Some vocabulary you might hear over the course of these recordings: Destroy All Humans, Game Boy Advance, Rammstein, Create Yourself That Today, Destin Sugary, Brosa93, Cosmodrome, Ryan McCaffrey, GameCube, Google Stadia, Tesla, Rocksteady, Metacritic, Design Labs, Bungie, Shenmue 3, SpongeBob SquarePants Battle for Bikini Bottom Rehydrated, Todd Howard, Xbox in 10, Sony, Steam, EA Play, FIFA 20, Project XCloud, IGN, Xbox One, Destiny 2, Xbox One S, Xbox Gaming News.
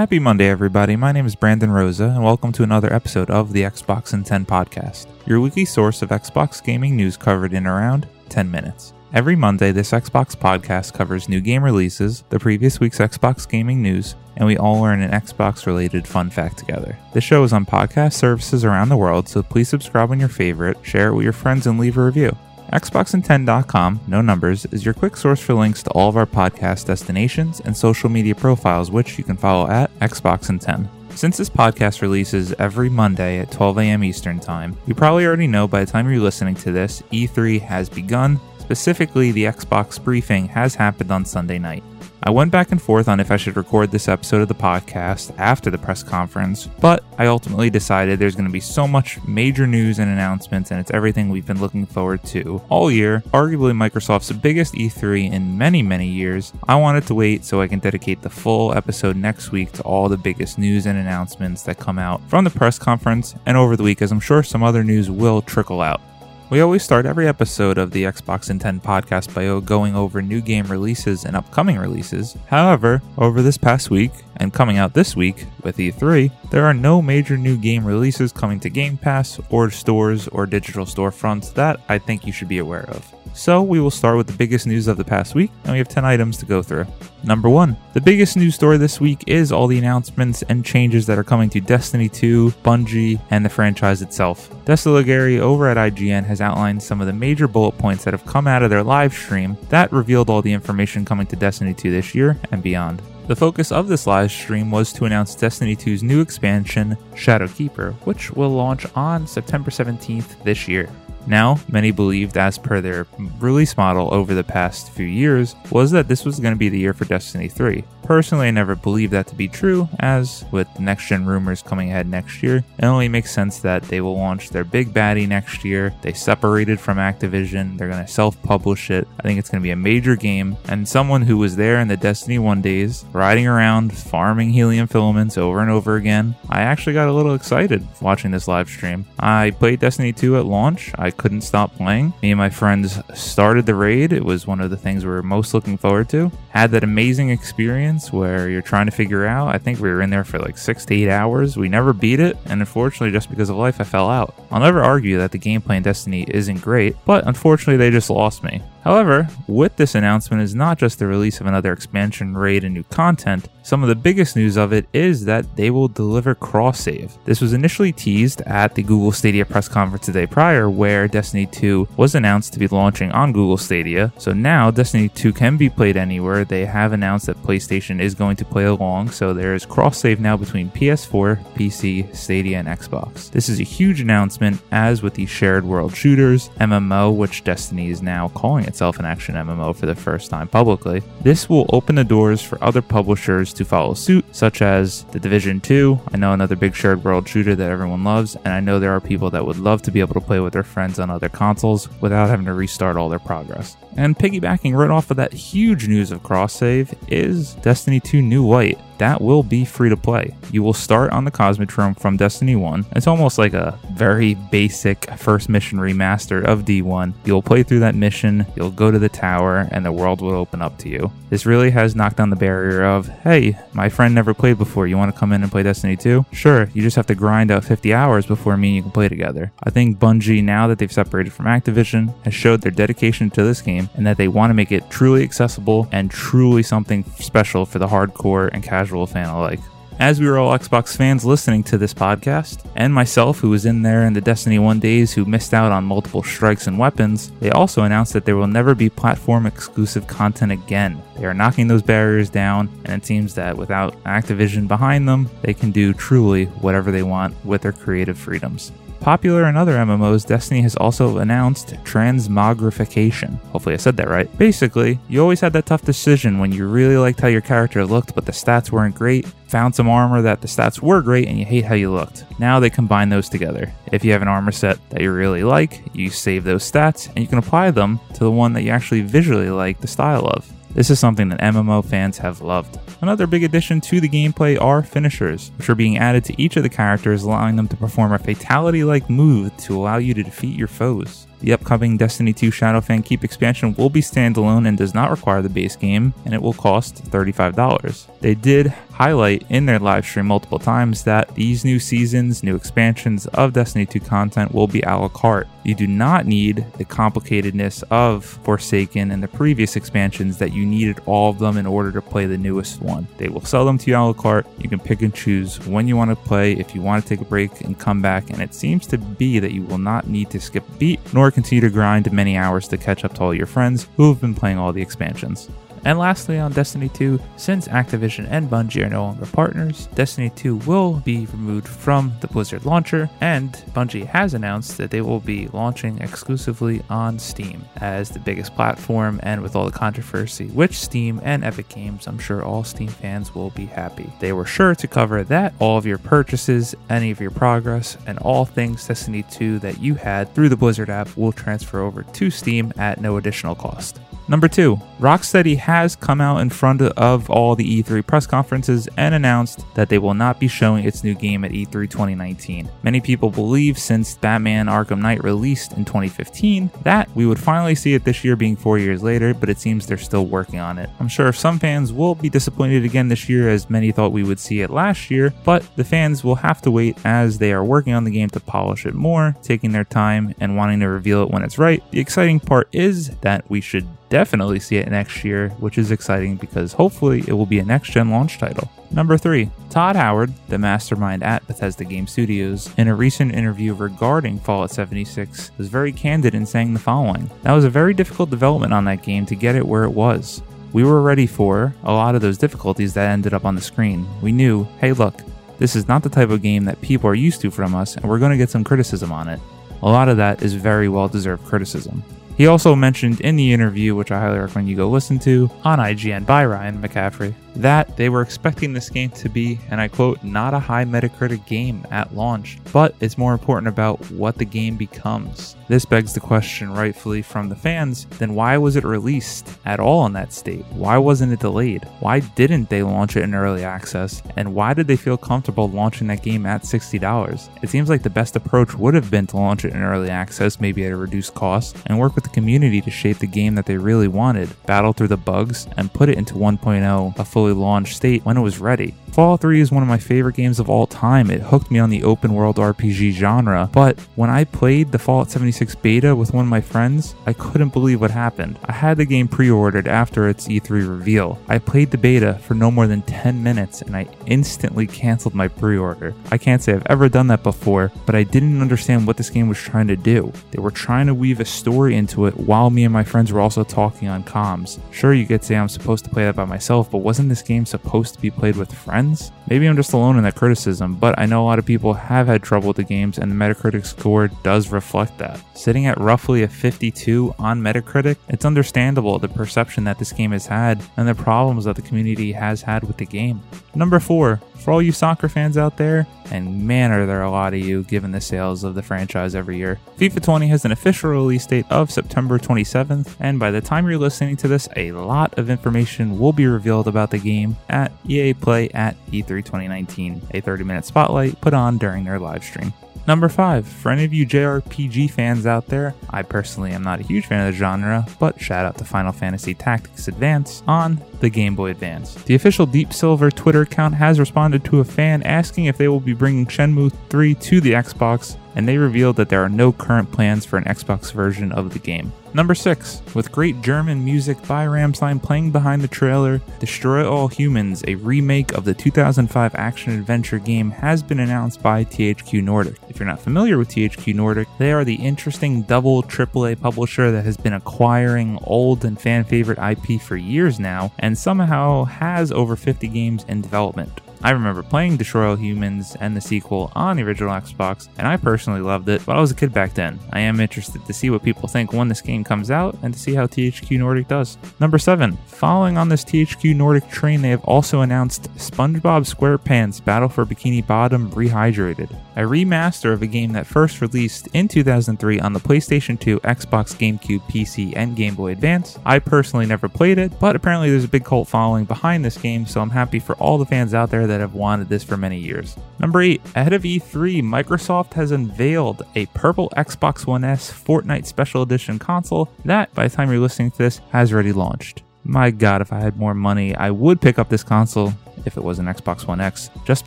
Happy Monday, everybody. My name is Brandon Rosa, and welcome to another episode of the Xbox in 10 podcast, your weekly source of Xbox gaming news covered in around 10 minutes. Every Monday, this Xbox podcast covers new game releases, the previous week's Xbox gaming news, and we all learn an Xbox-related fun fact together. The show is on podcast services around the world, so please subscribe on your favorite, share it with your friends, and leave a review. Xboxin10.com, no numbers, is your quick source for links to all of our podcast destinations and social media profiles, which you can follow at Xboxin10. Since this podcast releases every Monday at 12 a.m. Eastern Time, you probably already know by the time you're listening to this, E3 has begun. Specifically, the Xbox briefing has happened on Sunday night. I went back and forth on if I should record this episode of the podcast after the press conference, but I ultimately decided there's going to be so much major news and announcements, and it's everything we've been looking forward to all year, arguably Microsoft's biggest E3 in many, many years. I wanted to wait so I can dedicate the full episode next week to all the biggest news and announcements that come out from the press conference and over the week, as I'm sure some other news will trickle out. We always start every episode of the Xbox in 10 podcast by going over new game releases and upcoming releases. However, over this past week, and coming out this week with E3, there are no major new game releases coming to Game Pass or stores or digital storefronts that I think you should be aware of. So we will start with the biggest news of the past week, and we have 10 items to go through. Number 1. The biggest news story this week is all the announcements and changes that are coming to Destiny 2, Bungie, and the franchise itself. Destin Sugary over at IGN has outlined some of the major bullet points that have come out of their live stream that revealed all the information coming to Destiny 2 this year and beyond. The focus of this live stream was to announce Destiny 2's new expansion, Shadowkeeper, which will launch on September 17th this year. Now, many believed, as per their release model over the past few years, was that this was going to be the year for Destiny 3. Personally, I never believed that to be true, as with next-gen rumors coming ahead next year, it only makes sense that they will launch their big baddie next year. They separated from Activision, they're going to self-publish it. I think it's going to be a major game, and someone who was there in the Destiny 1 days, riding around, farming helium filaments over and over again, I actually got a little excited watching this live stream. I played Destiny 2 at launch. I couldn't stop playing. Me and my friends started the raid. It was one of the things we were most looking forward to. Had that amazing experience where you're trying to figure out. I think we were in there for like 6 to 8 hours. We never beat it, and unfortunately, just because of life, I fell out. I'll never argue that the gameplay in Destiny isn't great, but unfortunately, they just lost me. However, with this announcement is not just the release of another expansion, raid, and new content. Some of the biggest news of it is that they will deliver cross-save. This was initially teased at the Google Stadia press conference the day prior, where Destiny 2 was announced to be launching on Google Stadia. So now Destiny 2 can be played anywhere. They have announced that PlayStation is going to play along, so there is cross-save now between PS4, PC, Stadia, and Xbox. This is a huge announcement, as with the shared world shooters, MMO, which Destiny is now calling itself an action MMO for the first time publicly. This will open the doors for other publishers to follow suit, such as The Division 2, I know another big shared world shooter that everyone loves, and I know there are people that would love to be able to play with their friends on other consoles without having to restart all their progress. And piggybacking right off of that huge news of cross-save is Destiny 2 New Light. That will be free to play. You will start on the Cosmodrome from Destiny 1. It's almost like a very basic first mission remaster of D1. You'll play through that mission, you'll go to the tower, and the world will open up to you. This really has knocked down the barrier of, hey, my friend never played before, you want to come in and play Destiny 2? Sure, you just have to grind out 50 hours before me and you can play together. I think Bungie, now that they've separated from Activision, has showed their dedication to this game and that they want to make it truly accessible and truly something special for the hardcore and casual fan alike. As we were all Xbox fans listening to this podcast, and myself who was in there in the Destiny 1 days who missed out on multiple strikes and weapons, they also announced that there will never be platform exclusive content again. They are knocking those barriers down, and it seems that without Activision behind them, they can do truly whatever they want with their creative freedoms. Popular in other MMOs, Destiny has also announced transmogrification. Hopefully I said that right. Basically, you always had that tough decision when you really liked how your character looked but the stats weren't great, found some armor that the stats were great and you hate how you looked. Now they combine those together. If you have an armor set that you really like, you save those stats and you can apply them to the one that you actually visually like the style of. This is something that MMO fans have loved. Another big addition to the gameplay are finishers, which are being added to each of the characters, allowing them to perform a fatality-like move to allow you to defeat your foes. The upcoming Destiny 2 Shadowkeeper expansion will be standalone and does not require the base game, and it will cost $35. They did highlight in their live stream multiple times that these new seasons, new expansions of Destiny 2 content will be a la carte. You do not need the complicatedness of Forsaken and the previous expansions that you needed all of them in order to play the newest one. They will sell them to you a la carte. You can pick and choose when you want to play, if you want to take a break and come back, and it seems to be that you will not need to skip a beat nor continue to grind many hours to catch up to all your friends who have been playing all the expansions. And lastly, on Destiny 2, since Activision and Bungie are no longer partners, Destiny 2 will be removed from the Blizzard launcher, and Bungie has announced that they will be launching exclusively on Steam as the biggest platform, and with all the controversy with Steam and Epic Games, I'm sure all Steam fans will be happy. They were sure to cover that, all of your purchases, any of your progress, and all things Destiny 2 that you had through the Blizzard app will transfer over to Steam at no additional cost. Number 2, Rocksteady has come out in front of all the E3 press conferences and announced that they will not be showing its new game at E3 2019. Many people believe, since Batman Arkham Knight released in 2015, that we would finally see it this year, being 4 years later, but it seems they're still working on it. I'm sure some fans will be disappointed again this year, as many thought we would see it last year, but the fans will have to wait as they are working on the game to polish it more, taking their time and wanting to reveal it when it's right. The exciting part is that we should definitely see it next year, which is exciting because hopefully it will be a next-gen launch title. Number 3, Todd Howard, the mastermind at Bethesda Game Studios, in a recent interview regarding Fallout 76, was very candid in saying the following: "That was a very difficult development on that game to get it where it was. We were ready for a lot of those difficulties that ended up on the screen. We knew, hey look, this is not the type of game that people are used to from us, and we're going to get some criticism on it. A lot of that is very well-deserved criticism." He also mentioned in the interview, which I highly recommend you go listen to, on IGN by Ryan McCaffrey, that they were expecting this game to be, and I quote, "not a high Metacritic game at launch, but it's more important about what the game becomes." This begs the question, rightfully from the fans, then why was it released at all in that state? Why wasn't it delayed? Why didn't they launch it in early access? And why did they feel comfortable launching that game at $60? It seems like the best approach would have been to launch it in early access, maybe at a reduced cost, and work with the community to shape the game that they really wanted, battle through the bugs, and put it into 1.0, a fully launched state when it was ready. Fallout 3 is one of my favorite games of all time. It hooked me on the open world RPG genre, but when I played the Fallout 76 beta with one of my friends, I couldn't believe what happened. I had the game pre-ordered after its E3 reveal. I played the beta for no more than 10 minutes and I instantly canceled my pre-order. I can't say I've ever done that before, but I didn't understand what this game was trying to do. They were trying to weave a story into it while me and my friends were also talking on comms. Sure, you could say I'm supposed to play that by myself, but wasn't this game supposed to be played with friends? Maybe I'm just alone in that criticism, but I know a lot of people have had trouble with the games, and the Metacritic score does reflect that. Sitting at roughly a 52 on Metacritic, it's understandable the perception that this game has had and the problems that the community has had with the game. Number 4, for all you soccer fans out there, and man are there a lot of you given the sales of the franchise every year, FIFA 20 has an official release date of September 27th, and by the time you're listening to this, a lot of information will be revealed about the game at EA Play at E3 2019, a 30-minute spotlight put on during their live stream. Number 5, for any of you JRPG fans out there, I personally am not a huge fan of the genre, but shout out to Final Fantasy Tactics Advance on the Game Boy Advance. The official Deep Silver Twitter account has responded to a fan asking if they will be bringing Shenmue 3 to the Xbox, and they revealed that there are no current plans for an Xbox version of the game. Number 6, with great German music by Rammstein playing behind the trailer, Destroy All Humans, a remake of the 2005 action-adventure game, has been announced by THQ Nordic. If you're not familiar with THQ Nordic, they are the interesting double AAA publisher that has been acquiring old and fan-favorite IP for years now, and somehow has over 50 games in development. I remember playing Destroy All Humans and the sequel on the original Xbox, and I personally loved it, but I was a kid back then. I am interested to see what people think when this game comes out and to see how THQ Nordic does. Number 7, following on this THQ Nordic train, they have also announced SpongeBob SquarePants Battle for Bikini Bottom Rehydrated, a remaster of a game that first released in 2003 on the PlayStation 2, Xbox, GameCube, PC, and Game Boy Advance. I personally never played it, but apparently there's a big cult following behind this game, so I'm happy for all the fans out there that have wanted this for many years. Number 8, ahead of E3, Microsoft has unveiled a purple Xbox One S Fortnite Special Edition console that, by the time you're listening to this, has already launched. My god, if I had more money, I would pick up this console if it was an Xbox One X, just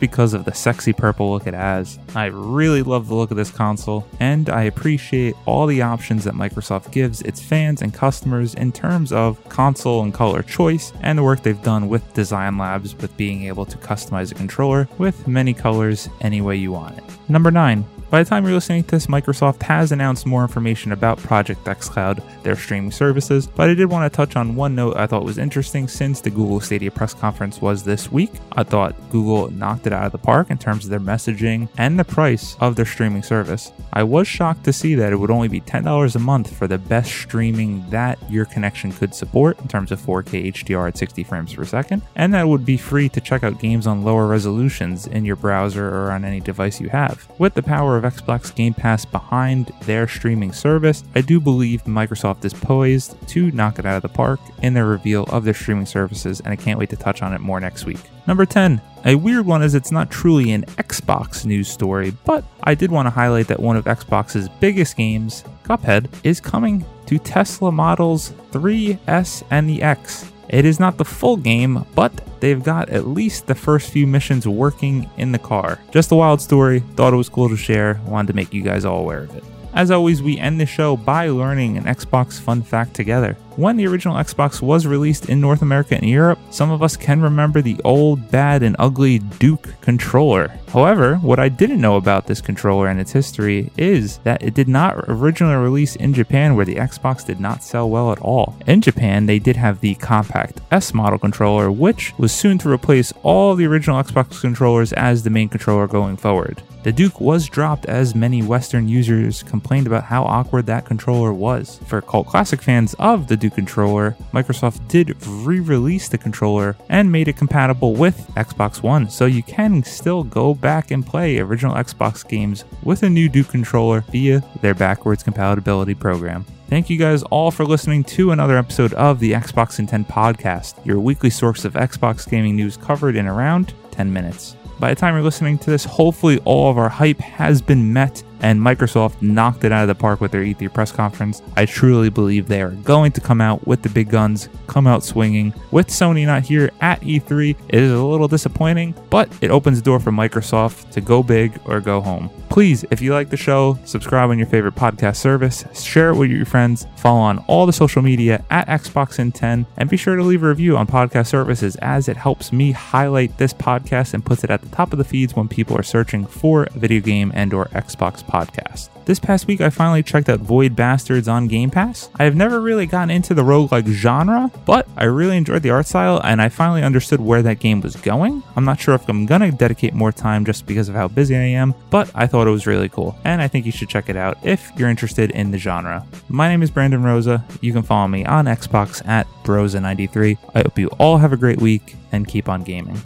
because of the sexy purple look it has. I really love the look of this console, and I appreciate all the options that Microsoft gives its fans and customers in terms of console and color choice, and the work they've done with design labs with being able to customize a controller with many colors any way you want it. Number 9. By the time you're listening to this, Microsoft has announced more information about Project xCloud, their streaming services, but I did want to touch on one note I thought was interesting since the Google Stadia press conference was this week. I thought Google knocked it out of the park in terms of their messaging and the price of their streaming service. I was shocked to see that it would only be $10 a month for the best streaming that your connection could support in terms of 4K HDR at 60 frames per second, and that it would be free to check out games on lower resolutions in your browser or on any device you have. With the power of Xbox Game Pass behind their streaming service, I do believe Microsoft is poised to knock it out of the park in their reveal of their streaming services, and I can't wait to touch on it more next week. Number 10. A weird one is it's not truly an Xbox news story, but I did want to highlight that one of Xbox's biggest games, Cuphead, is coming to Tesla models 3S and the X. It is not the full game, but they've got at least the first few missions working in the car. Just a wild story, thought it was cool to share, wanted to make you guys all aware of it. As always, we end the show by learning an Xbox fun fact together. When the original Xbox was released in North America and Europe, some of us can remember the old, bad, and ugly Duke controller. However, what I didn't know about this controller and its history is that it did not originally release in Japan, where the Xbox did not sell well at all. In Japan, they did have the compact S model controller, which was soon to replace all the original Xbox controllers as the main controller going forward. The Duke was dropped as many Western users complained about how awkward that controller was. For cult classic fans of the Duke controller, Microsoft did re-release the controller and made it compatible with Xbox One, so you can still go back and play original Xbox games with a new Duke controller via their backwards compatibility program. Thank you guys all for listening to another episode of the Xbox in 10 podcast, your weekly source of Xbox gaming news covered in around 10 minutes. By the time you're listening to this, hopefully all of our hype has been met and Microsoft knocked it out of the park with their E3 press conference. I truly believe they are going to come out with the big guns, come out swinging. With Sony not here at E3, it is a little disappointing, but it opens the door for Microsoft to go big or go home. Please, if you like the show, subscribe on your favorite podcast service, share it with your friends, follow on all the social media at Xbox in 10, and be sure to leave a review on podcast services, as it helps me highlight this podcast and puts it at the top of the feeds when people are searching for video game and or Xbox podcast. This past week, I finally checked out Void Bastards on Game Pass. I have never really gotten into the roguelike genre, but I really enjoyed the art style and I finally understood where that game was going. I'm not sure if I'm gonna dedicate more time just because of how busy I am, but I thought it was really cool and I think you should check it out if you're interested in the genre. My name is Brandon Rosa. You can follow me on Xbox at Brosa93. I hope you all have a great week and keep on gaming.